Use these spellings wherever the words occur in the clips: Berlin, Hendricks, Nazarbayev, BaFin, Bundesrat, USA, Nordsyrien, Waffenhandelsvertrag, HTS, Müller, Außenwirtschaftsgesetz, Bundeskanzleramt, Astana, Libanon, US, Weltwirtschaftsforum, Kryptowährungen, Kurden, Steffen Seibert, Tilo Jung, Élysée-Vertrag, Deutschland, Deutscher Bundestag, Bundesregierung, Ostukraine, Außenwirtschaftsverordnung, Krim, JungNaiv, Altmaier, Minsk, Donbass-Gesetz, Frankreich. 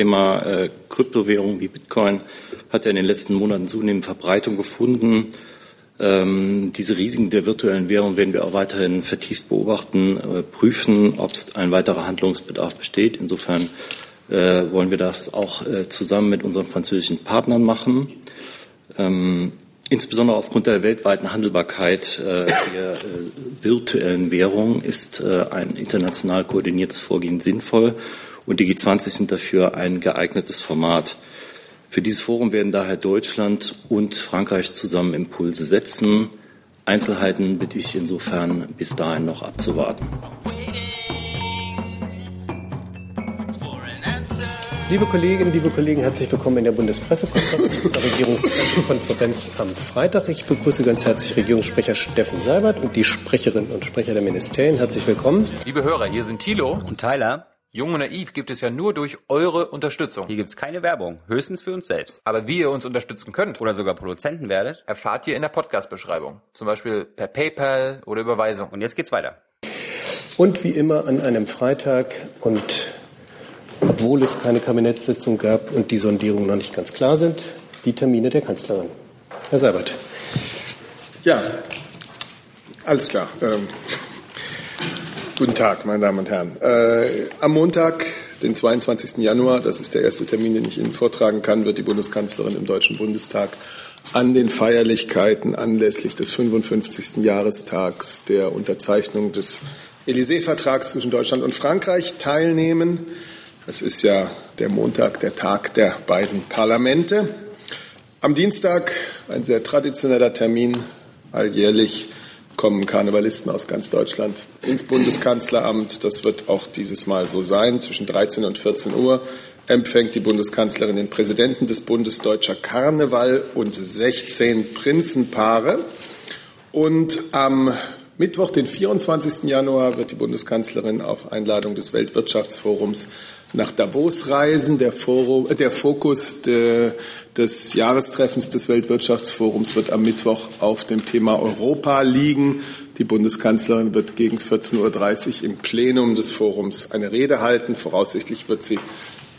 Thema Kryptowährungen wie Bitcoin hat ja in den letzten Monaten zunehmend Verbreitung gefunden. Diese Risiken der virtuellen Währung werden wir auch weiterhin vertieft beobachten, prüfen, ob ein weiterer Handlungsbedarf besteht. Insofern wollen wir das auch zusammen mit unseren französischen Partnern machen. Insbesondere aufgrund der weltweiten Handelbarkeit der virtuellen Währung ist ein international koordiniertes Vorgehen sinnvoll und die G20 sind dafür ein geeignetes Format. Für dieses Forum werden daher Deutschland und Frankreich zusammen Impulse setzen. Einzelheiten bitte ich insofern bis dahin noch abzuwarten. Liebe Kolleginnen, liebe Kollegen, herzlich willkommen in der Bundespressekonferenz zur Regierungspressekonferenz am Freitag. Ich begrüße ganz herzlich Regierungssprecher Steffen Seibert und die Sprecherinnen und Sprecher der Ministerien. Herzlich willkommen. Liebe Hörer, hier sind Tilo und Tyler. Jung und naiv gibt es ja nur durch eure Unterstützung. Hier gibt's keine Werbung, höchstens für uns selbst. Aber wie ihr uns unterstützen könnt oder sogar Produzenten werdet, erfahrt ihr in der Podcast-Beschreibung. Zum Beispiel per PayPal oder Überweisung. Und jetzt geht's weiter. Und wie immer an einem Freitag und obwohl es keine Kabinettssitzung gab und die Sondierungen noch nicht ganz klar sind, die Termine der Kanzlerin. Herr Seibert. Ja, alles klar. Guten Tag, meine Damen und Herren. Am Montag, den 22. Januar, das ist der erste Termin, den ich Ihnen vortragen kann, wird die Bundeskanzlerin im Deutschen Bundestag an den Feierlichkeiten anlässlich des 55. Jahrestags der Unterzeichnung des Élysée-Vertrags zwischen Deutschland und Frankreich teilnehmen. Das ist ja der Montag, der Tag der beiden Parlamente. Am Dienstag, ein sehr traditioneller Termin, alljährlich kommen Karnevalisten aus ganz Deutschland ins Bundeskanzleramt. Das wird auch dieses Mal so sein. Zwischen 13 und 14 Uhr empfängt die Bundeskanzlerin den Präsidenten des Bundes Deutscher Karneval und 16 Prinzenpaare. Und am Mittwoch, den 24. Januar, wird die Bundeskanzlerin auf Einladung des Weltwirtschaftsforums nach Davos reisen. Der Fokus des Jahrestreffens des Weltwirtschaftsforums wird am Mittwoch auf dem Thema Europa liegen. Die Bundeskanzlerin wird gegen 14.30 Uhr im Plenum des Forums eine Rede halten. Voraussichtlich wird sie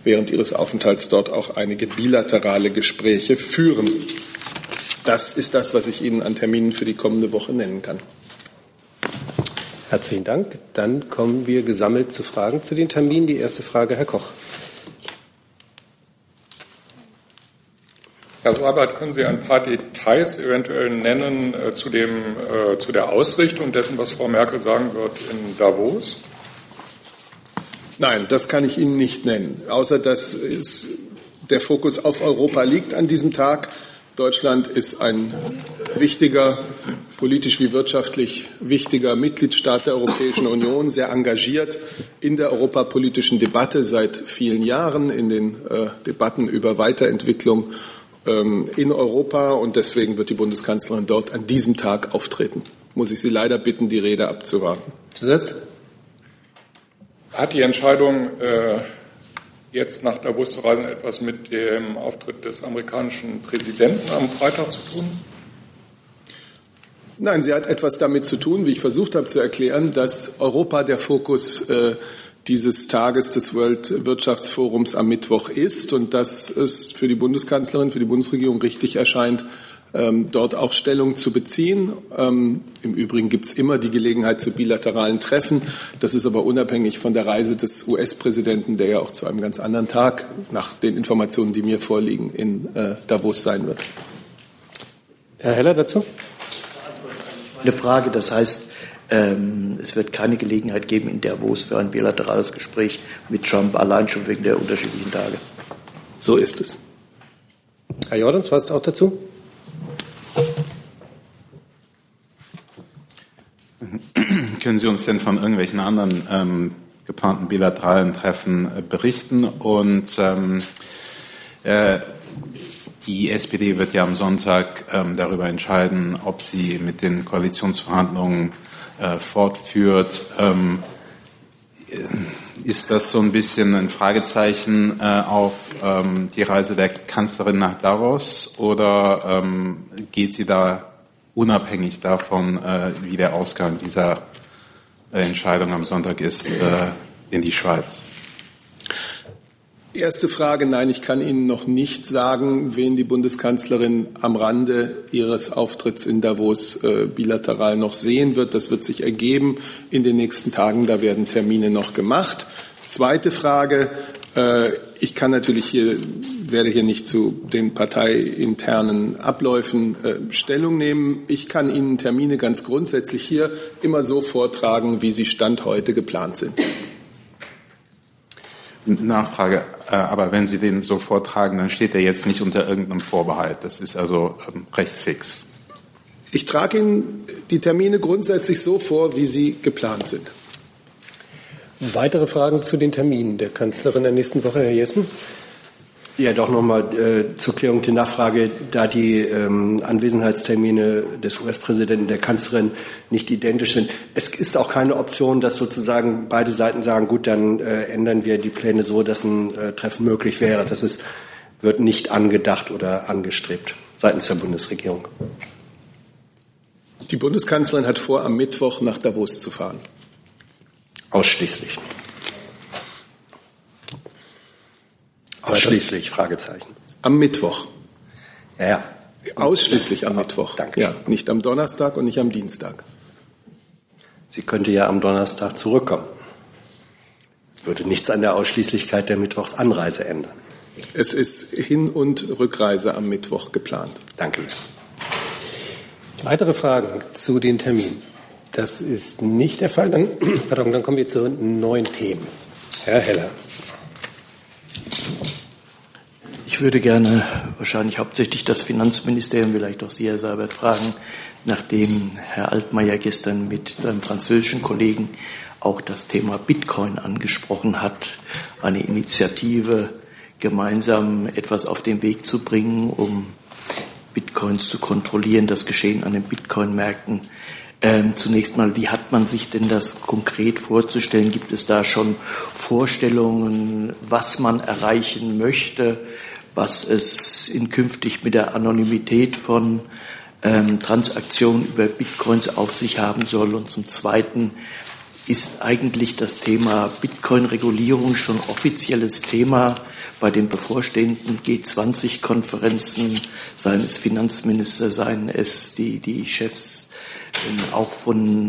während ihres Aufenthalts dort auch einige bilaterale Gespräche führen. Das ist das, was ich Ihnen an Terminen für die kommende Woche nennen kann. Herzlichen Dank. Dann kommen wir gesammelt zu Fragen zu den Terminen. Die erste Frage, Herr Koch. Herr Seibert, können Sie ein paar Details eventuell nennen zu der Ausrichtung dessen, was Frau Merkel sagen wird in Davos? Nein, das kann ich Ihnen nicht nennen, außer dass der Fokus auf Europa liegt an diesem Tag. Deutschland ist ein wichtiger, politisch wie wirtschaftlich wichtiger Mitgliedstaat der Europäischen Union, sehr engagiert in der europapolitischen Debatte seit vielen Jahren, in den Debatten über Weiterentwicklung in Europa. Und deswegen wird die Bundeskanzlerin dort an diesem Tag auftreten. Muss ich Sie leider bitten, die Rede abzuwarten. Zusatz? Hat die Entscheidung, jetzt nach Davos zu reisen, etwas mit dem Auftritt des amerikanischen Präsidenten am Freitag zu tun? Nein, sie hat etwas damit zu tun, wie ich versucht habe zu erklären, dass Europa der Fokus dieses Tages des Weltwirtschaftsforums am Mittwoch ist und dass es für die Bundeskanzlerin, für die Bundesregierung richtig erscheint, dort auch Stellung zu beziehen. Im Übrigen gibt es immer die Gelegenheit zu bilateralen Treffen. Das ist aber unabhängig von der Reise des US-Präsidenten, der ja auch zu einem ganz anderen Tag, nach den Informationen, die mir vorliegen, in Davos sein wird. Herr Heller dazu? Eine Frage, das heißt, es wird keine Gelegenheit geben in Davos für ein bilaterales Gespräch mit Trump, allein schon wegen der unterschiedlichen Tage. So ist es. Herr Jordans, was auch dazu? Können Sie uns denn von irgendwelchen anderen geplanten bilateralen Treffen berichten? Und die SPD wird ja am Sonntag darüber entscheiden, ob sie mit den Koalitionsverhandlungen fortführt. Ist das so ein bisschen ein Fragezeichen auf die Reise der Kanzlerin nach Davos oder geht sie da unabhängig davon, wie der Ausgang dieser Entscheidung am Sonntag ist, in die Schweiz? Erste Frage, nein, ich kann Ihnen noch nicht sagen, wen die Bundeskanzlerin am Rande ihres Auftritts in Davos bilateral noch sehen wird. Das wird sich ergeben in den nächsten Tagen, da werden Termine noch gemacht. Zweite Frage, ich kann natürlich werde hier nicht zu den parteiinternen Abläufen Stellung nehmen. Ich kann Ihnen Termine ganz grundsätzlich hier immer so vortragen, wie sie Stand heute geplant sind. Nachfrage, aber wenn Sie den so vortragen, dann steht er jetzt nicht unter irgendeinem Vorbehalt. Das ist also recht fix. Ich trage Ihnen die Termine grundsätzlich so vor, wie sie geplant sind. Weitere Fragen zu den Terminen der Kanzlerin der nächsten Woche, Herr Jessen? Ja, doch nochmal zur Klärung der Nachfrage. Da die Anwesenheitstermine des US-Präsidenten, der Kanzlerin nicht identisch sind, es ist auch keine Option, dass sozusagen beide Seiten sagen, gut, dann ändern wir die Pläne so, dass ein Treffen möglich wäre. Das wird nicht angedacht oder angestrebt seitens der Bundesregierung. Die Bundeskanzlerin hat vor, am Mittwoch nach Davos zu fahren. Ausschließlich. Ausschließlich, Fragezeichen. Am Mittwoch. Ja. Ausschließlich am Mittwoch. Danke. Ja, nicht am Donnerstag und nicht am Dienstag. Sie könnte ja am Donnerstag zurückkommen. Es würde nichts an der Ausschließlichkeit der Mittwochsanreise ändern. Es ist Hin- und Rückreise am Mittwoch geplant. Danke. Weitere Fragen zu den Terminen? Das ist nicht der Fall. Dann kommen wir zu neuen Themen. Herr Heller. Ich würde gerne wahrscheinlich hauptsächlich das Finanzministerium, vielleicht auch Sie, Herr Seibert, fragen, nachdem Herr Altmaier gestern mit seinem französischen Kollegen auch das Thema Bitcoin angesprochen hat, eine Initiative gemeinsam etwas auf den Weg zu bringen, um Bitcoins zu kontrollieren, das Geschehen an den Bitcoin-Märkten. Zunächst mal, wie hat man sich denn das konkret vorzustellen? Gibt es da schon Vorstellungen, was man erreichen möchte, was es künftig mit der Anonymität von Transaktionen über Bitcoins auf sich haben soll? Und zum Zweiten, ist eigentlich das Thema Bitcoin-Regulierung schon offizielles Thema bei den bevorstehenden G20-Konferenzen, seien es Finanzminister, seien es die Chefs? Auch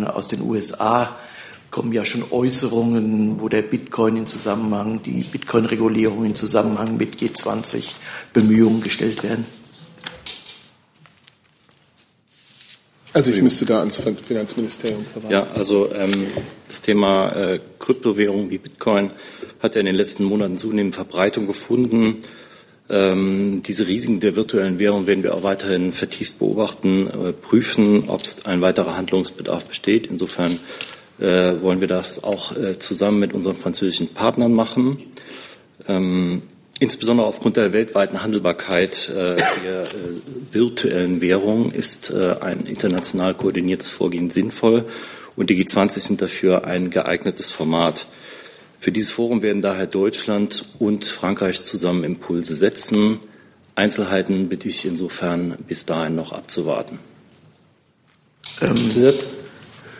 aus den USA kommen ja schon Äußerungen, wo die Bitcoin-Regulierung in Zusammenhang mit G20-Bemühungen gestellt werden. Also ich müsste da ans Finanzministerium verweisen. Ja, also das Thema Kryptowährung wie Bitcoin hat ja in den letzten Monaten zunehmend Verbreitung gefunden. Diese Risiken der virtuellen Währung werden wir auch weiterhin vertieft beobachten, prüfen, ob ein weiterer Handlungsbedarf besteht. Insofern wollen wir das auch zusammen mit unseren französischen Partnern machen. Insbesondere aufgrund der weltweiten Handelbarkeit der virtuellen Währung ist ein international koordiniertes Vorgehen sinnvoll und die G20 sind dafür ein geeignetes Format. Für dieses Forum werden daher Deutschland und Frankreich zusammen Impulse setzen. Einzelheiten bitte ich insofern bis dahin noch abzuwarten.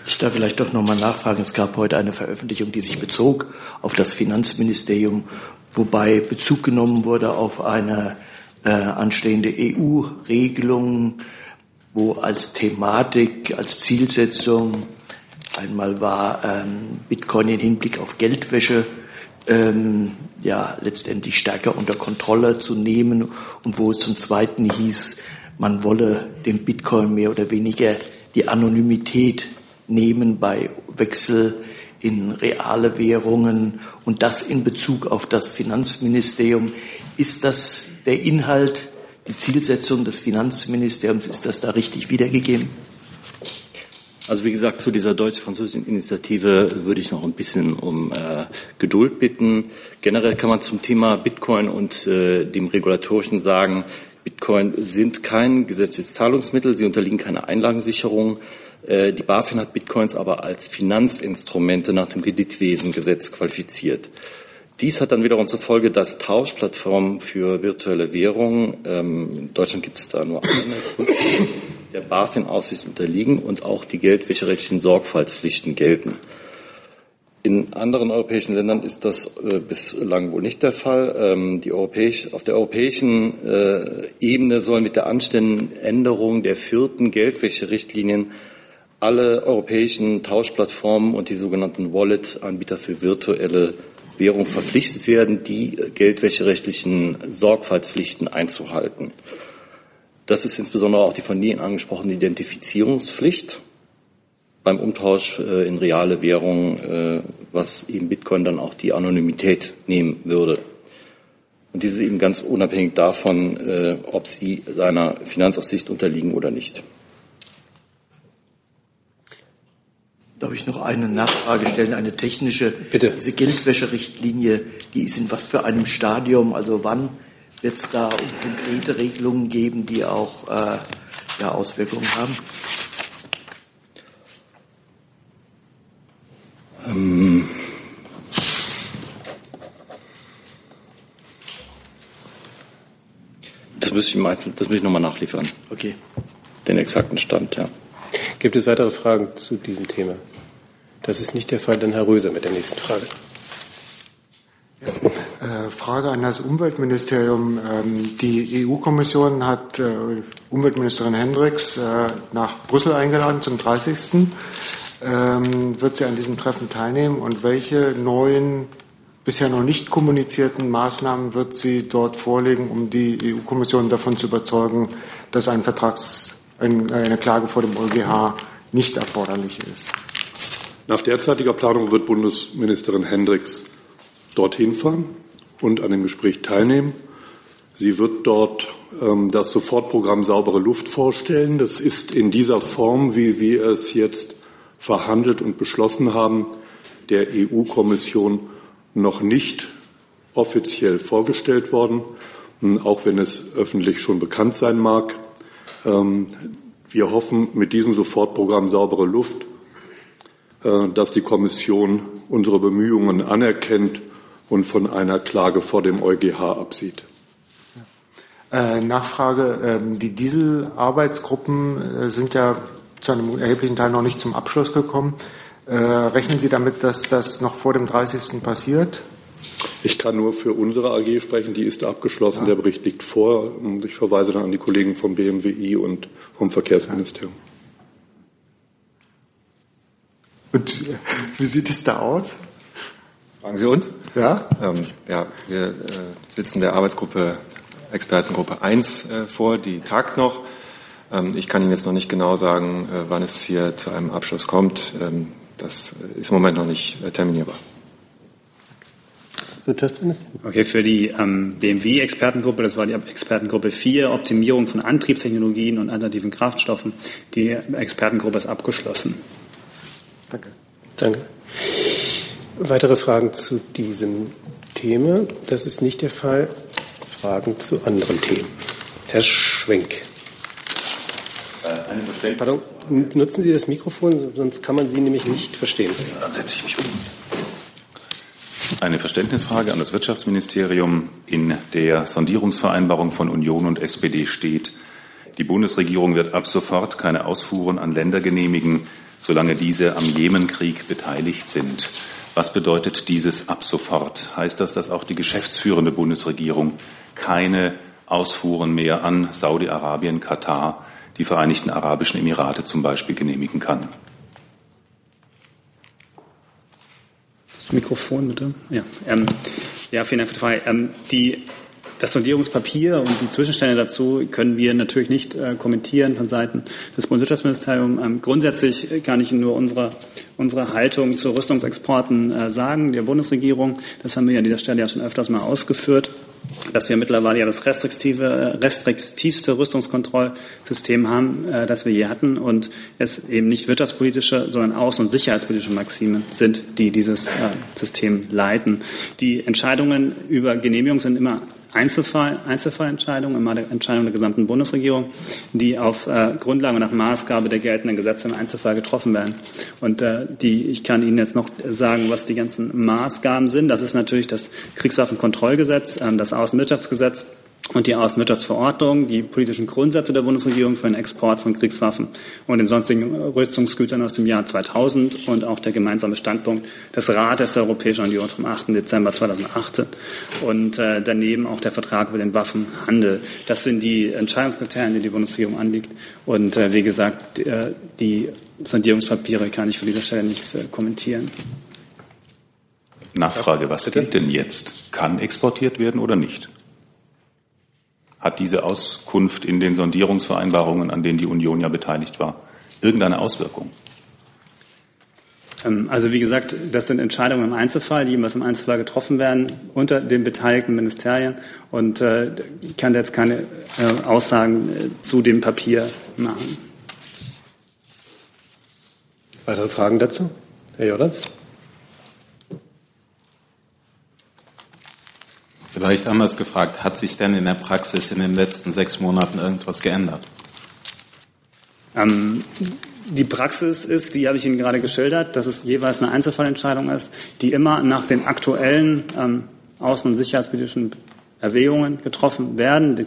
Ich darf vielleicht doch nochmal nachfragen. Es gab heute eine Veröffentlichung, die sich bezog auf das Finanzministerium, wobei Bezug genommen wurde auf eine anstehende EU-Regelung, wo als Thematik, als Zielsetzung einmal war Bitcoin im Hinblick auf Geldwäsche letztendlich stärker unter Kontrolle zu nehmen und wo es zum Zweiten hieß, man wolle dem Bitcoin mehr oder weniger die Anonymität nehmen bei Wechsel in reale Währungen und das in Bezug auf das Finanzministerium. Ist das der Inhalt, die Zielsetzung des Finanzministeriums, ist das da richtig wiedergegeben? Also wie gesagt, zu dieser deutsch-französischen Initiative würde ich noch ein bisschen um Geduld bitten. Generell kann man zum Thema Bitcoin und dem Regulatorischen sagen, Bitcoin sind kein gesetzliches Zahlungsmittel, sie unterliegen keiner Einlagensicherung. Die BaFin hat Bitcoins aber als Finanzinstrumente nach dem Kreditwesengesetz qualifiziert. Dies hat dann wiederum zur Folge, dass Tauschplattformen für virtuelle Währungen, in Deutschland gibt es da nur eine, der BaFin-Aufsicht unterliegen und auch die Geldwäscherichtlichen Sorgfaltspflichten gelten. In anderen europäischen Ländern ist das bislang wohl nicht der Fall. Auf der europäischen Ebene soll mit der anstehenden Änderung der 4. Geldwäscherichtlinien alle europäischen Tauschplattformen und die sogenannten Wallet-Anbieter für virtuelle Währung verpflichtet werden, die geldwäscherechtlichen Sorgfaltspflichten einzuhalten. Das ist insbesondere auch die von Ihnen angesprochene Identifizierungspflicht beim Umtausch in reale Währungen, was eben Bitcoin dann auch die Anonymität nehmen würde. Und diese eben ganz unabhängig davon, ob sie seiner Finanzaufsicht unterliegen oder nicht. Darf ich noch eine Nachfrage stellen, eine technische? Bitte. Diese Geldwäscherichtlinie, die ist in was für einem Stadium? Also wann wird es da konkrete Regelungen geben, die auch Auswirkungen haben? Das müsste ich nochmal nachliefern. Okay. Den exakten Stand, ja. Gibt es weitere Fragen zu diesem Thema? Das ist nicht der Fall, dann Herr Röser mit der nächsten Frage. Frage an das Umweltministerium. Die EU-Kommission hat Umweltministerin Hendricks nach Brüssel eingeladen zum 30. Wird sie an diesem Treffen teilnehmen und welche neuen, bisher noch nicht kommunizierten Maßnahmen wird sie dort vorlegen, um die EU-Kommission davon zu überzeugen, dass eine Klage vor dem EuGH nicht erforderlich ist? Nach derzeitiger Planung wird Bundesministerin Hendricks dorthin fahren und an dem Gespräch teilnehmen. Sie wird dort das Sofortprogramm Saubere Luft vorstellen. Das ist in dieser Form, wie wir es jetzt verhandelt und beschlossen haben, der EU-Kommission noch nicht offiziell vorgestellt worden, auch wenn es öffentlich schon bekannt sein mag. Wir hoffen mit diesem Sofortprogramm Saubere Luft, dass die Kommission unsere Bemühungen anerkennt und von einer Klage vor dem EuGH absieht. Nachfrage. Die Dieselarbeitsgruppen sind ja zu einem erheblichen Teil noch nicht zum Abschluss gekommen. Rechnen Sie damit, dass das noch vor dem 30. passiert? Ich kann nur für unsere AG sprechen, die ist abgeschlossen, ja. Der Bericht liegt vor und ich verweise dann an die Kollegen vom BMWI und vom Verkehrsministerium. Ja. Und wie sieht es da aus? Fragen Sie uns? Ja. Wir sitzen der Arbeitsgruppe, Expertengruppe 1 vor, die tagt noch. Ich kann Ihnen jetzt noch nicht genau sagen, wann es hier zu einem Abschluss kommt. Das ist im Moment noch nicht terminierbar. Okay, für die BMW-Expertengruppe, das war die Expertengruppe 4, Optimierung von Antriebstechnologien und alternativen Kraftstoffen. Die Expertengruppe ist abgeschlossen. Danke. Weitere Fragen zu diesem Thema? Das ist nicht der Fall. Fragen zu anderen Themen. Herr Schwenk. Pardon, nutzen Sie das Mikrofon, sonst kann man Sie nämlich nicht verstehen. Dann setze ich mich um. Eine Verständnisfrage an das Wirtschaftsministerium. In der Sondierungsvereinbarung von Union und SPD steht, die Bundesregierung wird ab sofort keine Ausfuhren an Länder genehmigen, solange diese am Jemenkrieg beteiligt sind. Was bedeutet dieses ab sofort? Heißt das, dass auch die geschäftsführende Bundesregierung keine Ausfuhren mehr an Saudi-Arabien, Katar, die Vereinigten Arabischen Emirate zum Beispiel genehmigen kann? Das Mikrofon bitte. Ja, vielen Dank für die Frage. Das Sondierungspapier und die Zwischenstände dazu können wir natürlich nicht kommentieren von Seiten des Bundeswirtschaftsministeriums. Grundsätzlich kann ich nur unsere Haltung zu Rüstungsexporten sagen, der Bundesregierung. Das haben wir an dieser Stelle ja schon öfters mal ausgeführt, dass wir mittlerweile ja das restriktivste Rüstungskontrollsystem haben, das wir je hatten, und es eben nicht wirtschaftspolitische, sondern außen- und sicherheitspolitische Maximen sind, die dieses System leiten. Die Entscheidungen über Genehmigung sind immer Einzelfallentscheidungen, immer der Entscheidung der gesamten Bundesregierung, die auf Grundlage und nach Maßgabe der geltenden Gesetze im Einzelfall getroffen werden. Und ich kann Ihnen jetzt noch sagen, was die ganzen Maßgaben sind. Das ist natürlich das Kriegswaffenkontrollgesetz, das Außenwirtschaftsgesetz, und die Außenwirtschaftsverordnung die politischen Grundsätze der Bundesregierung für den Export von Kriegswaffen und den sonstigen Rüstungsgütern aus dem Jahr 2000 und auch der gemeinsame Standpunkt des Rates der Europäischen Union vom 8. Dezember 2018 und daneben auch der Vertrag über den Waffenhandel. Das sind die Entscheidungskriterien, die die Bundesregierung anlegt. Und wie gesagt, die Sondierungspapiere kann ich von dieser Stelle nicht kommentieren. Nachfrage, was gilt denn jetzt? Kann exportiert werden oder nicht? Hat diese Auskunft in den Sondierungsvereinbarungen, an denen die Union ja beteiligt war, irgendeine Auswirkung? Also wie gesagt, das sind Entscheidungen im Einzelfall, die im Einzelfall getroffen werden unter den beteiligten Ministerien. Und ich kann jetzt keine Aussagen zu dem Papier machen. Weitere Fragen dazu? Herr Jordans? Vielleicht anders gefragt, hat sich denn in der Praxis in den letzten 6 Monaten irgendwas geändert? Die Praxis ist, die habe ich Ihnen gerade geschildert, dass es jeweils eine Einzelfallentscheidung ist, die immer nach den aktuellen außen- und sicherheitspolitischen Erwägungen getroffen werden.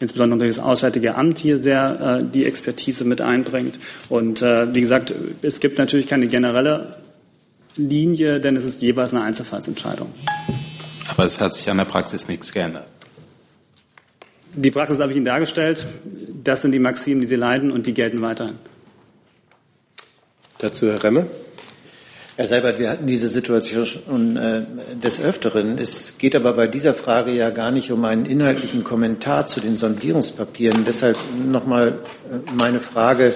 Insbesondere durch das Auswärtige Amt hier sehr die Expertise mit einbringt. Und wie gesagt, es gibt natürlich keine generelle Linie, denn es ist jeweils eine Einzelfallentscheidung. Aber es hat sich an der Praxis nichts geändert. Die Praxis habe ich Ihnen dargestellt. Das sind die Maximen, die Sie leiden, und die gelten weiterhin. Dazu Herr Remme. Herr Seibert, wir hatten diese Situation schon des Öfteren. Es geht aber bei dieser Frage ja gar nicht um einen inhaltlichen Kommentar zu den Sondierungspapieren. Deshalb nochmal meine Frage.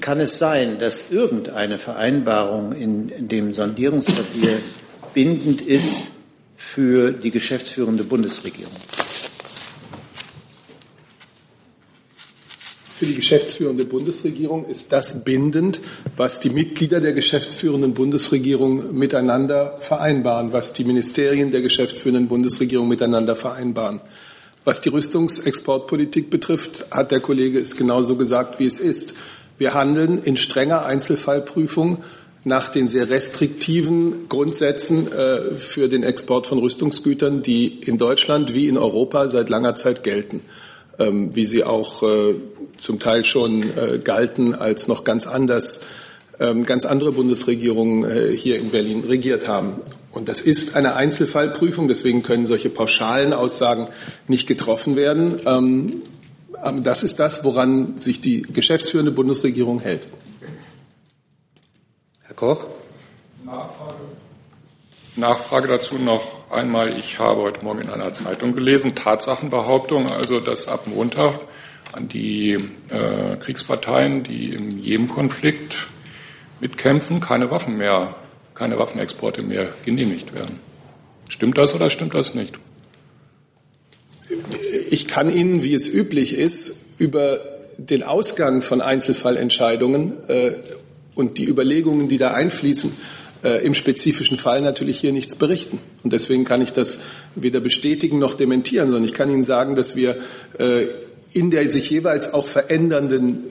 Kann es sein, dass irgendeine Vereinbarung in dem Sondierungspapier bindend ist für die geschäftsführende Bundesregierung? Für die geschäftsführende Bundesregierung ist das bindend, was die Mitglieder der geschäftsführenden Bundesregierung miteinander vereinbaren, was die Ministerien der geschäftsführenden Bundesregierung miteinander vereinbaren. Was die Rüstungsexportpolitik betrifft, hat der Kollege es genauso gesagt, wie es ist. Wir handeln in strenger Einzelfallprüfung nach den sehr restriktiven Grundsätzen für den Export von Rüstungsgütern, die in Deutschland wie in Europa seit langer Zeit gelten, wie sie auch zum Teil schon galten, als noch ganz andere Bundesregierungen hier in Berlin regiert haben. Und das ist eine Einzelfallprüfung, deswegen können solche pauschalen Aussagen nicht getroffen werden. Aber das ist das, woran sich die geschäftsführende Bundesregierung hält. Koch? Nachfrage dazu noch einmal. Ich habe heute Morgen in einer Zeitung gelesen, Tatsachenbehauptung, also dass ab Montag an die Kriegsparteien, die im Jemen-Konflikt mitkämpfen, keine Waffenexporte mehr genehmigt werden. Stimmt das oder stimmt das nicht? Ich kann Ihnen, wie es üblich ist, über den Ausgang von Einzelfallentscheidungen und die Überlegungen, die da einfließen, im spezifischen Fall natürlich hier nichts berichten. Und deswegen kann ich das weder bestätigen noch dementieren, sondern ich kann Ihnen sagen, dass wir in der sich jeweils auch verändernden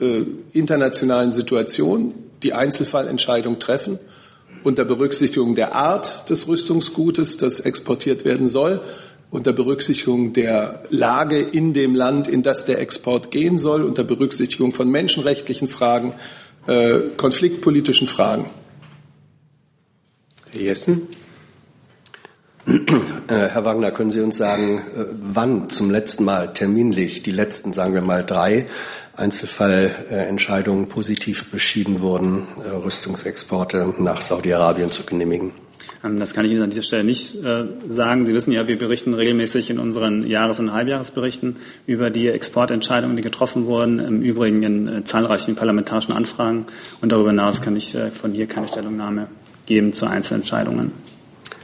internationalen Situation die Einzelfallentscheidung treffen, unter Berücksichtigung der Art des Rüstungsgutes, das exportiert werden soll, unter Berücksichtigung der Lage in dem Land, in das der Export gehen soll, unter Berücksichtigung von menschenrechtlichen Fragen, konfliktpolitischen Fragen. Herr Jessen. Herr Wagner, können Sie uns sagen, wann zum letzten Mal terminlich die letzten, sagen wir mal, 3 Einzelfallentscheidungen positiv beschieden wurden, Rüstungsexporte nach Saudi-Arabien zu genehmigen? Das kann ich Ihnen an dieser Stelle nicht sagen. Sie wissen ja, wir berichten regelmäßig in unseren Jahres- und Halbjahresberichten über die Exportentscheidungen, die getroffen wurden, im Übrigen in zahlreichen parlamentarischen Anfragen. Und darüber hinaus kann ich von hier keine Stellungnahme geben zu Einzelentscheidungen.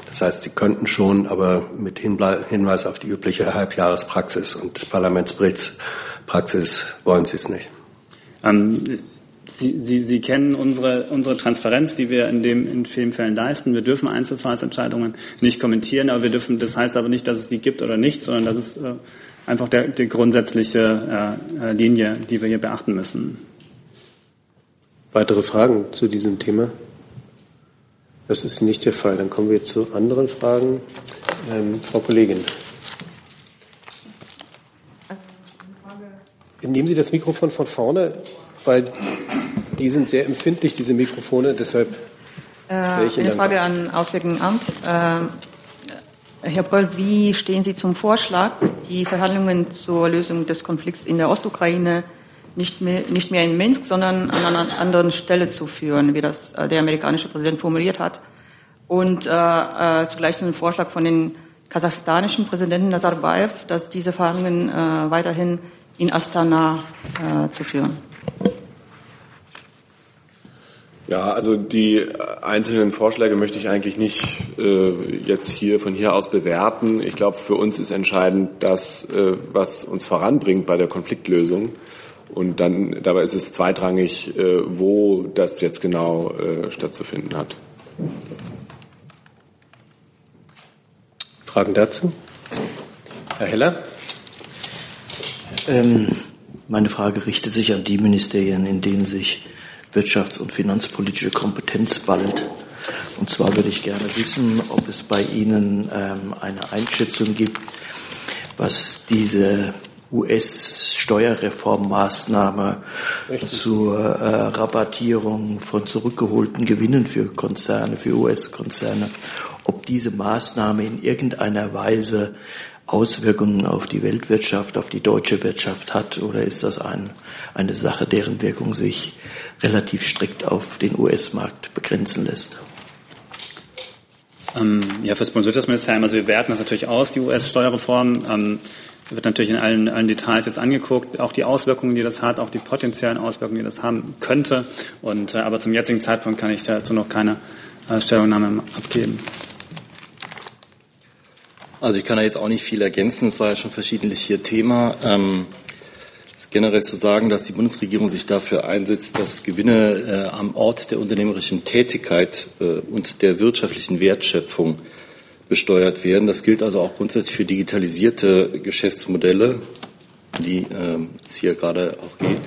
Das heißt, Sie könnten schon, aber mit Hinweis auf die übliche Halbjahrespraxis und Parlamentsberichtspraxis wollen Sie es nicht? Sie kennen unsere Transparenz, die wir in vielen Fällen leisten. Wir dürfen Einzelfallentscheidungen nicht kommentieren, aber das heißt aber nicht, dass es die gibt oder nicht, sondern das ist einfach die grundsätzliche Linie, die wir hier beachten müssen. Weitere Fragen zu diesem Thema? Das ist nicht der Fall. Dann kommen wir zu anderen Fragen. Frau Kollegin. Nehmen Sie das Mikrofon von vorne, weil die sind sehr empfindlich, diese Mikrofone. Deshalb eine Frage an Auswärtigen Amt. Herr Poll, wie stehen Sie zum Vorschlag, die Verhandlungen zur Lösung des Konflikts in der Ostukraine nicht mehr in Minsk, sondern an einer anderen Stelle zu führen, wie das der amerikanische Präsident formuliert hat? Und zugleich ein Vorschlag von den kasachstanischen Präsidenten Nazarbayev, dass diese Verhandlungen weiterhin in Astana zu führen. Ja, also die einzelnen Vorschläge möchte ich eigentlich nicht jetzt von hier aus bewerten. Ich glaube, für uns ist entscheidend das, was uns voranbringt bei der Konfliktlösung. Und dann dabei ist es zweitrangig, wo das jetzt genau stattzufinden hat. Fragen dazu? Herr Heller? Meine Frage richtet sich an die Ministerien, in denen sich wirtschafts- und finanzpolitische Kompetenz ballt. Und zwar würde ich gerne wissen, ob es bei Ihnen eine Einschätzung gibt, was diese US-Steuerreformmaßnahme zur Rabattierung von zurückgeholten Gewinnen für Konzerne, für US-Konzerne, ob diese Maßnahme in irgendeiner Weise Auswirkungen auf die Weltwirtschaft, auf die deutsche Wirtschaft hat, oder ist das eine Sache, deren Wirkung sich relativ strikt auf den US-Markt begrenzen lässt? Ja, für das Bundeswirtschaftsministerium, also wir werten das natürlich aus, die US-Steuerreform. Wird natürlich in allen Details jetzt angeguckt, auch die Auswirkungen, die das hat, auch die potenziellen Auswirkungen, die das haben könnte. Und aber zum jetzigen Zeitpunkt kann ich dazu noch keine Stellungnahme abgeben. Also ich kann da jetzt auch nicht viel ergänzen. Es war ja schon verschiedentlich hier Thema. Es ist generell zu sagen, dass die Bundesregierung sich dafür einsetzt, dass Gewinne am Ort der unternehmerischen Tätigkeit und der wirtschaftlichen Wertschöpfung besteuert werden. Das gilt also auch grundsätzlich für digitalisierte Geschäftsmodelle, die es hier gerade auch geht.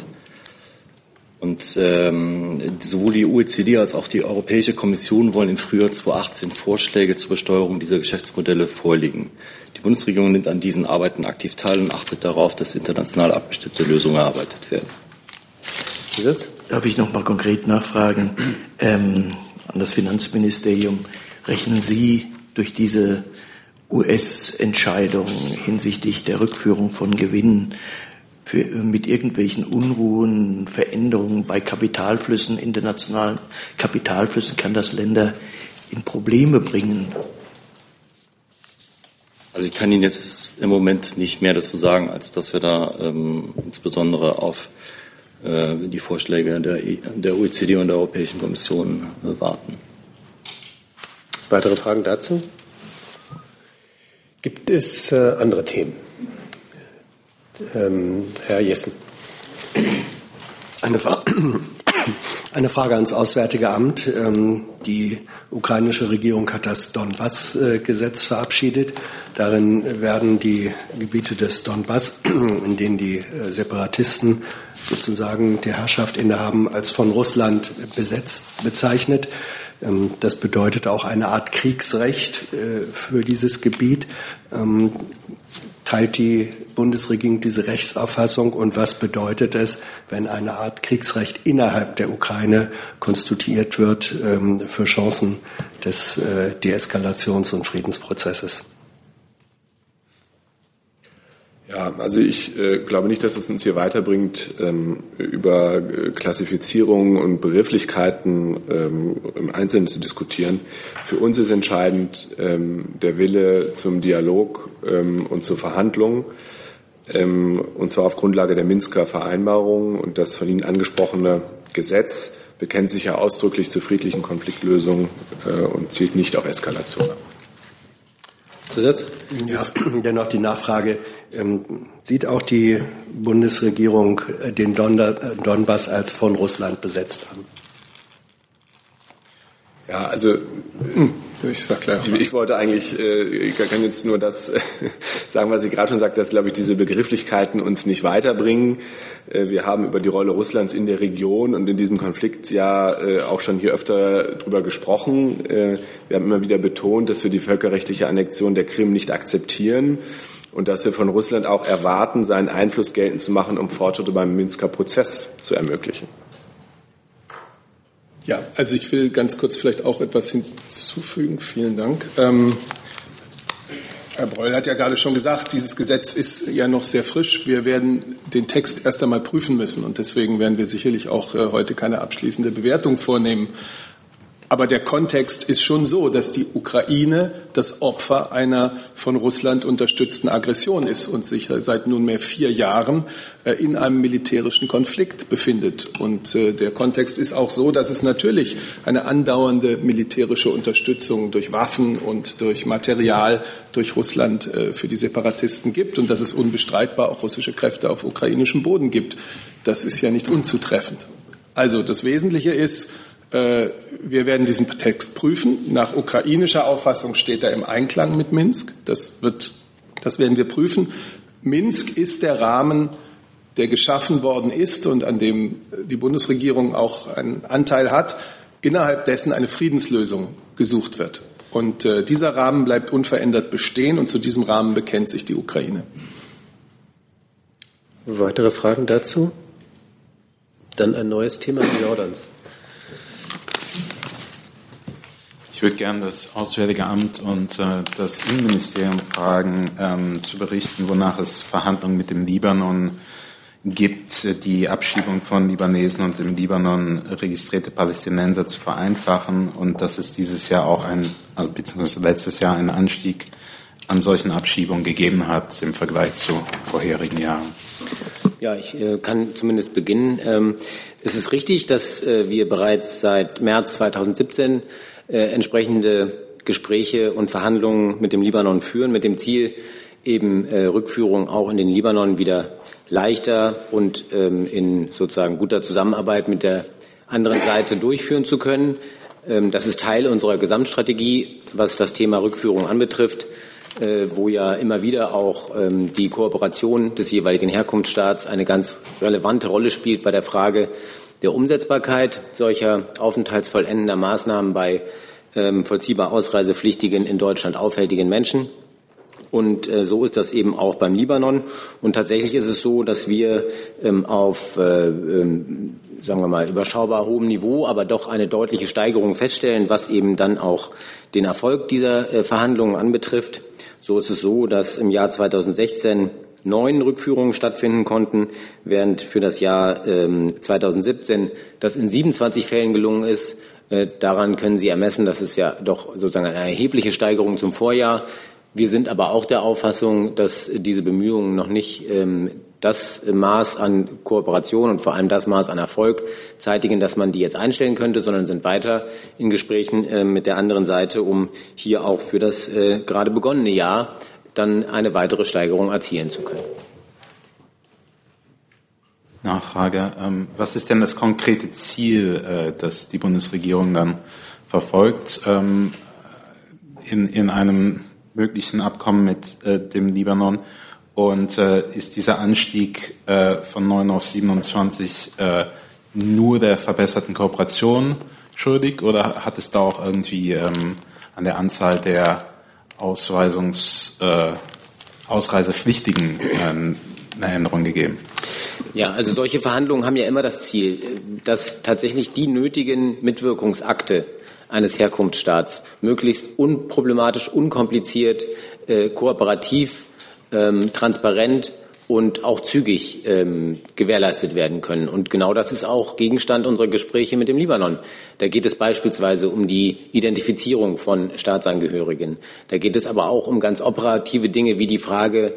Und sowohl die OECD als auch die Europäische Kommission wollen im Frühjahr 2018 Vorschläge zur Besteuerung dieser Geschäftsmodelle vorlegen. Die Bundesregierung nimmt an diesen Arbeiten aktiv teil und achtet darauf, dass international abgestimmte Lösungen erarbeitet werden. Darf ich noch mal konkret nachfragen an das Finanzministerium? Rechnen Sie durch diese US-Entscheidung hinsichtlich der Rückführung von Gewinnen mit irgendwelchen Unruhen, Veränderungen bei Kapitalflüssen, internationalen Kapitalflüssen, kann das Länder in Probleme bringen? Also ich kann Ihnen jetzt im Moment nicht mehr dazu sagen, als dass wir da insbesondere auf die Vorschläge der OECD und der Europäischen Kommission warten. Weitere Fragen dazu? Gibt es andere Themen? Herr Jessen. Eine Frage ans Auswärtige Amt. Die ukrainische Regierung hat das Donbass-Gesetz verabschiedet. Darin werden die Gebiete des Donbass, in denen die Separatisten sozusagen die Herrschaft innehaben, als von Russland besetzt bezeichnet. Das bedeutet auch eine Art Kriegsrecht für dieses Gebiet. Teilt die Bundesregierung diese Rechtsauffassung und was bedeutet es, wenn eine Art Kriegsrecht innerhalb der Ukraine konstituiert wird für Chancen des Deeskalations- und Friedensprozesses? Ja, also ich glaube nicht, dass es uns hier weiterbringt, über Klassifizierungen und Begrifflichkeiten im Einzelnen zu diskutieren. Für uns ist entscheidend der Wille zum Dialog und zur Verhandlung, und zwar auf Grundlage der Minsker Vereinbarung. Und das von Ihnen angesprochene Gesetz bekennt sich ja ausdrücklich zur friedlichen Konfliktlösung und zielt nicht auf Eskalation ab. Zusatz? Ja, dennoch die Nachfrage, sieht auch die Bundesregierung den Donbass als von Russland besetzt an? Ja, also ich wollte eigentlich, ich kann jetzt nur das sagen, was ich gerade schon sagte, dass, glaube ich, diese Begrifflichkeiten uns nicht weiterbringen. Wir haben über die Rolle Russlands in der Region und in diesem Konflikt ja auch schon hier öfter drüber gesprochen. Wir haben immer wieder betont, dass wir die völkerrechtliche Annexion der Krim nicht akzeptieren und dass wir von Russland auch erwarten, seinen Einfluss geltend zu machen, um Fortschritte beim Minsker Prozess zu ermöglichen. Ja, also ich will ganz kurz vielleicht auch etwas hinzufügen. Vielen Dank. Herr Breul hat ja gerade schon gesagt, dieses Gesetz ist ja noch sehr frisch. Wir werden den Text erst einmal prüfen müssen und deswegen werden wir sicherlich auch heute keine abschließende Bewertung vornehmen. Aber der Kontext ist schon so, dass die Ukraine das Opfer einer von Russland unterstützten Aggression ist und sich seit nunmehr 4 Jahren in einem militärischen Konflikt befindet. Und der Kontext ist auch so, dass es natürlich eine andauernde militärische Unterstützung durch Waffen und durch Material durch Russland für die Separatisten gibt und dass es unbestreitbar auch russische Kräfte auf ukrainischem Boden gibt. Das ist ja nicht unzutreffend. Also das Wesentliche ist, wir werden diesen Text prüfen. Nach ukrainischer Auffassung steht er im Einklang mit Minsk. Das werden wir prüfen. Minsk ist der Rahmen, der geschaffen worden ist und an dem die Bundesregierung auch einen Anteil hat, innerhalb dessen eine Friedenslösung gesucht wird. Und dieser Rahmen bleibt unverändert bestehen und zu diesem Rahmen bekennt sich die Ukraine. Weitere Fragen dazu? Dann ein neues Thema in Jordans. Ich würde gerne das Auswärtige Amt und das Innenministerium fragen, zu berichten, wonach es Verhandlungen mit dem Libanon gibt, die Abschiebung von Libanesen und im Libanon registrierte Palästinenser zu vereinfachen und dass es dieses Jahr auch beziehungsweise letztes Jahr einen Anstieg an solchen Abschiebungen gegeben hat im Vergleich zu vorherigen Jahren. Ja, ich kann zumindest beginnen. Es ist richtig, dass wir bereits seit März 2017 entsprechende Gespräche und Verhandlungen mit dem Libanon führen, mit dem Ziel, eben Rückführung auch in den Libanon wieder leichter und in sozusagen guter Zusammenarbeit mit der anderen Seite durchführen zu können. Das ist Teil unserer Gesamtstrategie, was das Thema Rückführung anbetrifft, wo ja immer wieder auch die Kooperation des jeweiligen Herkunftsstaats eine ganz relevante Rolle spielt bei der Frage der Umsetzbarkeit solcher aufenthaltsvollendender Maßnahmen bei vollziehbar ausreisepflichtigen, in Deutschland aufhältigen Menschen. Und so ist das eben auch beim Libanon. Und tatsächlich ist es so, dass wir auf, sagen wir mal, überschaubar hohem Niveau, aber doch eine deutliche Steigerung feststellen, was eben dann auch den Erfolg dieser Verhandlungen anbetrifft. So ist es so, dass im Jahr 2016 9 Rückführungen stattfinden konnten, während für das Jahr 2017 das in 27 Fällen gelungen ist. Daran können Sie ermessen, das ist ja doch sozusagen eine erhebliche Steigerung zum Vorjahr. Wir sind aber auch der Auffassung, dass diese Bemühungen noch nicht das Maß an Kooperation und vor allem das Maß an Erfolg zeitigen, dass man die jetzt einstellen könnte, sondern sind weiter in Gesprächen mit der anderen Seite, um hier auch für das gerade begonnene Jahr dann eine weitere Steigerung erzielen zu können. Nachfrage. Was ist denn das konkrete Ziel, das die Bundesregierung dann verfolgt? In einem möglichen Abkommen mit dem Libanon? Und ist dieser Anstieg von 9 auf 27 nur der verbesserten Kooperation schuldig? Oder hat es da auch irgendwie an der Anzahl der Ausreisepflichtigen eine Änderung gegeben? Ja, also solche Verhandlungen haben ja immer das Ziel, dass tatsächlich die nötigen Mitwirkungsakte eines Herkunftsstaats möglichst unproblematisch, unkompliziert, kooperativ, transparent und auch zügig gewährleistet werden können. Und genau das ist auch Gegenstand unserer Gespräche mit dem Libanon. Da geht es beispielsweise um die Identifizierung von Staatsangehörigen. Da geht es aber auch um ganz operative Dinge wie die Frage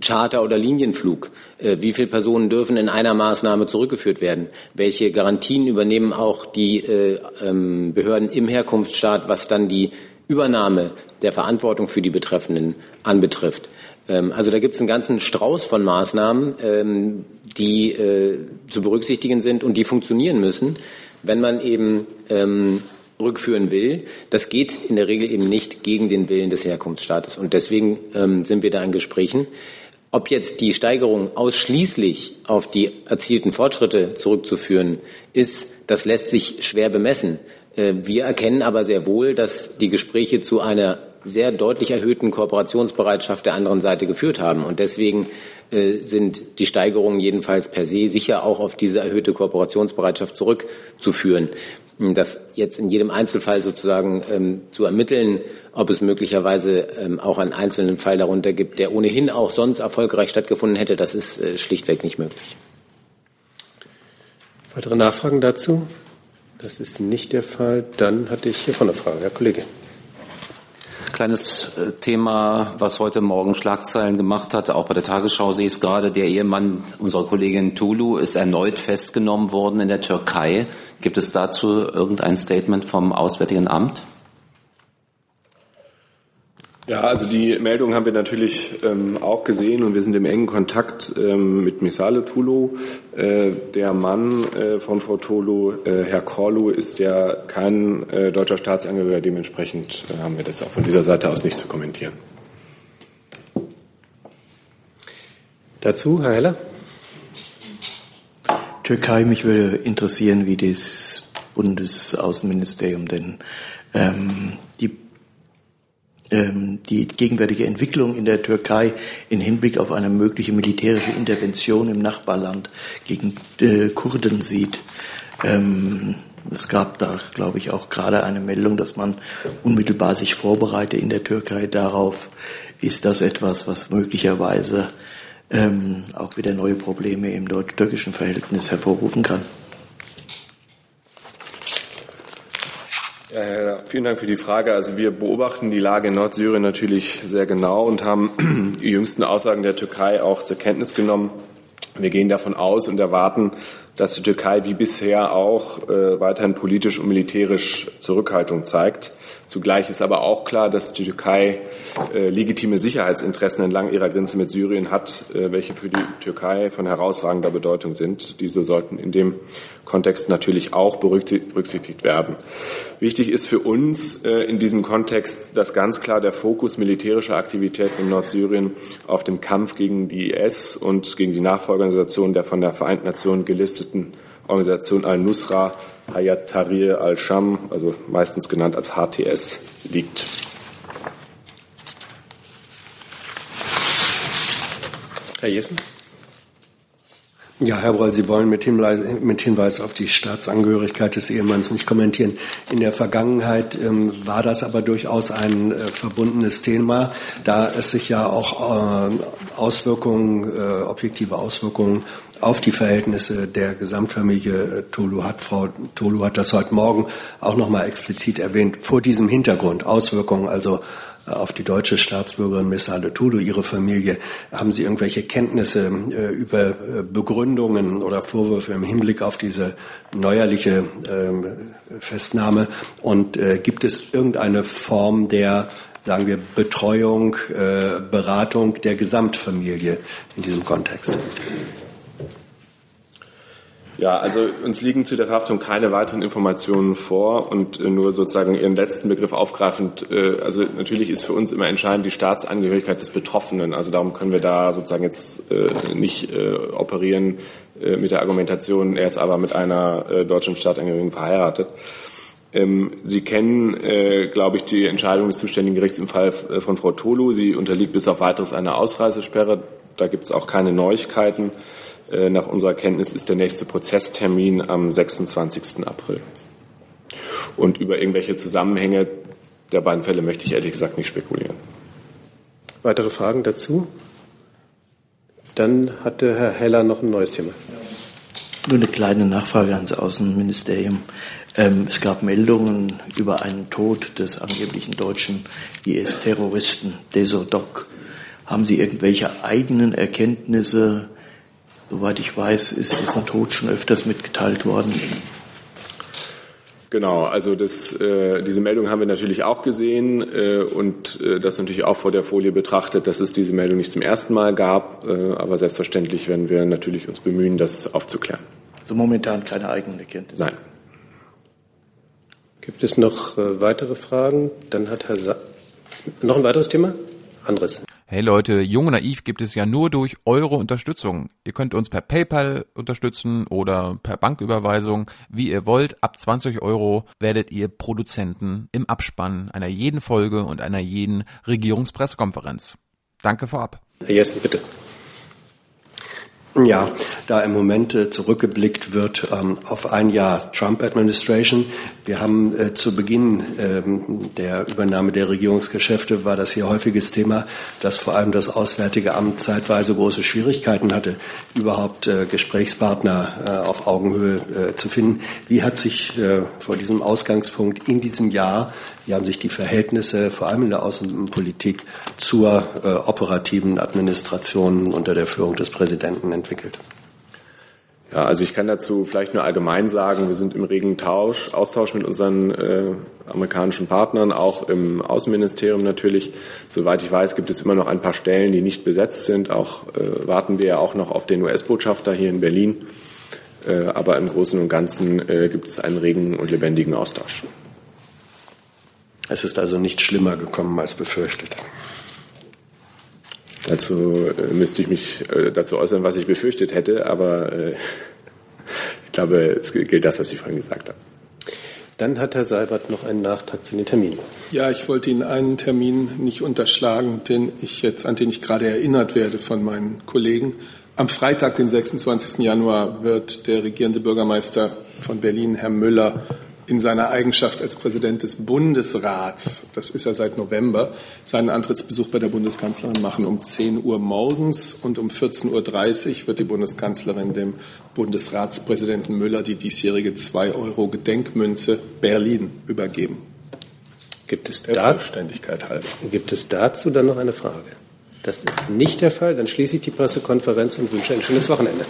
Charter- oder Linienflug. Wie viele Personen dürfen in einer Maßnahme zurückgeführt werden? Welche Garantien übernehmen auch die Behörden im Herkunftsstaat, was dann die Übernahme der Verantwortung für die Betreffenden anbetrifft? Also da gibt es einen ganzen Strauß von Maßnahmen, die zu berücksichtigen sind und die funktionieren müssen, wenn man eben rückführen will. Das geht in der Regel eben nicht gegen den Willen des Herkunftsstaates. Und deswegen sind wir da in Gesprächen. Ob jetzt die Steigerung ausschließlich auf die erzielten Fortschritte zurückzuführen ist, das lässt sich schwer bemessen. Wir erkennen aber sehr wohl, dass die Gespräche zu einer sehr deutlich erhöhten Kooperationsbereitschaft der anderen Seite geführt haben. Und deswegen sind die Steigerungen jedenfalls per se sicher auch auf diese erhöhte Kooperationsbereitschaft zurückzuführen. Das jetzt in jedem Einzelfall sozusagen zu ermitteln, ob es möglicherweise auch einen einzelnen Fall darunter gibt, der ohnehin auch sonst erfolgreich stattgefunden hätte, das ist schlichtweg nicht möglich. Weitere Nachfragen dazu? Das ist nicht der Fall. Dann hatte ich hier vorne eine Frage, Herr Kollege. Kleines Thema, was heute Morgen Schlagzeilen gemacht hat. Auch bei der Tagesschau sehe ich es gerade. Der Ehemann unserer Kollegin Tulu ist erneut festgenommen worden in der Türkei. Gibt es dazu irgendein Statement vom Auswärtigen Amt? Ja, also die Meldung haben wir natürlich auch gesehen und wir sind im engen Kontakt mit Meşale Tolu. Der Mann von Frau Tolu, Herr Korlu, ist ja kein deutscher Staatsangehöriger. Dementsprechend haben wir das auch von dieser Seite aus nicht zu kommentieren. Dazu, Herr Heller. Türkei, mich würde interessieren, wie das Bundesaußenministerium denn die gegenwärtige Entwicklung in der Türkei im Hinblick auf eine mögliche militärische Intervention im Nachbarland gegen Kurden sieht. Es gab da, glaube ich, auch gerade eine Meldung, dass man unmittelbar sich vorbereite in der Türkei darauf. Ist das etwas, was möglicherweise auch wieder neue Probleme im deutsch-türkischen Verhältnis hervorrufen kann? Ja, Herr, vielen Dank für die Frage. Also wir beobachten die Lage in Nordsyrien natürlich sehr genau und haben die jüngsten Aussagen der Türkei auch zur Kenntnis genommen. Wir gehen davon aus und erwarten, dass die Türkei wie bisher auch weiterhin politisch und militärisch Zurückhaltung zeigt. Zugleich ist aber auch klar, dass die Türkei legitime Sicherheitsinteressen entlang ihrer Grenze mit Syrien hat, welche für die Türkei von herausragender Bedeutung sind. Diese sollten in dem Kontext natürlich auch berücksichtigt werden. Wichtig ist für uns in diesem Kontext, dass ganz klar der Fokus militärischer Aktivitäten in Nordsyrien auf dem Kampf gegen die IS und gegen die Nachfolgeorganisation der von der Vereinten Nationen gelisteten Organisation al-Nusra Hayat Tahrir al-Sham, also meistens genannt als HTS, liegt. Herr Jessen? Ja, Herr Broll, Sie wollen mit Hinweis auf die Staatsangehörigkeit des Ehemanns nicht kommentieren. In der Vergangenheit war das aber durchaus ein verbundenes Thema, da es sich ja auch objektive Auswirkungen auf die Verhältnisse der Gesamtfamilie Tolu hat. Frau Tolu hat das heute Morgen auch nochmal explizit erwähnt. Vor diesem Hintergrund, Auswirkungen also auf die deutsche Staatsbürgerin Meşale Tolu, ihre Familie, haben Sie irgendwelche Kenntnisse über Begründungen oder Vorwürfe im Hinblick auf diese neuerliche Festnahme? Und gibt es irgendeine Form der, sagen wir, Betreuung, Beratung der Gesamtfamilie in diesem Kontext? Ja, also uns liegen zu der Verhaftung keine weiteren Informationen vor und nur sozusagen Ihren letzten Begriff aufgreifend. Also natürlich ist für uns immer entscheidend die Staatsangehörigkeit des Betroffenen. Also darum können wir da sozusagen jetzt nicht operieren mit der Argumentation, er ist aber mit einer deutschen Staatsangehörigen verheiratet. Sie kennen, glaube ich, die Entscheidung des zuständigen Gerichts im Fall von Frau Tolu. Sie unterliegt bis auf Weiteres einer Ausreisesperre. Da gibt es auch keine Neuigkeiten. Nach unserer Kenntnis ist der nächste Prozesstermin am 26. April. Und über irgendwelche Zusammenhänge der beiden Fälle möchte ich ehrlich gesagt nicht spekulieren. Weitere Fragen dazu? Dann hatte Herr Heller noch ein neues Thema. Nur eine kleine Nachfrage ans Außenministerium. Es gab Meldungen über einen Tod des angeblichen deutschen IS-Terroristen Desodok. Haben Sie irgendwelche eigenen Erkenntnisse? Soweit ich weiß, ist dieser Tod schon öfters mitgeteilt worden. Genau, also diese Meldung haben wir natürlich auch gesehen und das natürlich auch vor der Folie betrachtet, dass es diese Meldung nicht zum ersten Mal gab. Aber selbstverständlich werden wir natürlich uns bemühen, das aufzuklären. Also momentan keine eigenen Erkenntnisse? Nein. Gibt es noch weitere Fragen? Dann hat Herr noch ein weiteres Thema? Anderes. Hey Leute, Jung und Naiv gibt es ja nur durch eure Unterstützung. Ihr könnt uns per PayPal unterstützen oder per Banküberweisung, wie ihr wollt. Ab 20 € werdet ihr Produzenten im Abspann einer jeden Folge und einer jeden Regierungspressekonferenz. Danke vorab. Herr Jessen, bitte. Ja, da im Moment zurückgeblickt wird auf ein Jahr Trump-Administration. Wir haben zu Beginn der Übernahme der Regierungsgeschäfte war das hier häufiges Thema, dass vor allem das Auswärtige Amt zeitweise große Schwierigkeiten hatte, überhaupt Gesprächspartner auf Augenhöhe zu finden. Wie hat sich vor diesem Ausgangspunkt in diesem Jahr, wie haben sich die Verhältnisse vor allem in der Außenpolitik zur operativen Administration unter der Führung des Präsidenten entwickelt? Ja, also ich kann dazu vielleicht nur allgemein sagen, wir sind im regen Austausch mit unseren amerikanischen Partnern, auch im Außenministerium natürlich. Soweit ich weiß, gibt es immer noch ein paar Stellen, die nicht besetzt sind. Auch warten wir ja auch noch auf den US-Botschafter hier in Berlin. Aber im Großen und Ganzen gibt es einen regen und lebendigen Austausch. Es ist also nicht schlimmer gekommen als befürchtet. Dazu müsste ich mich dazu äußern, was ich befürchtet hätte, aber ich glaube, es gilt das, was ich vorhin gesagt habe. Dann hat Herr Seibert noch einen Nachtrag zu den Terminen. Ja, ich wollte Ihnen einen Termin nicht unterschlagen, an den ich gerade erinnert werde von meinen Kollegen. Am Freitag, den 26. Januar, wird der regierende Bürgermeister von Berlin, Herr Müller, in seiner Eigenschaft als Präsident des Bundesrats, das ist er seit November, seinen Antrittsbesuch bei der Bundeskanzlerin machen um 10 Uhr morgens und um 14:30 Uhr wird die Bundeskanzlerin dem Bundesratspräsidenten Müller die diesjährige 2 € Gedenkmünze Berlin übergeben. Gibt es dazu dann noch eine Frage? Das ist nicht der Fall. Dann schließe ich die Pressekonferenz und wünsche ein schönes Wochenende.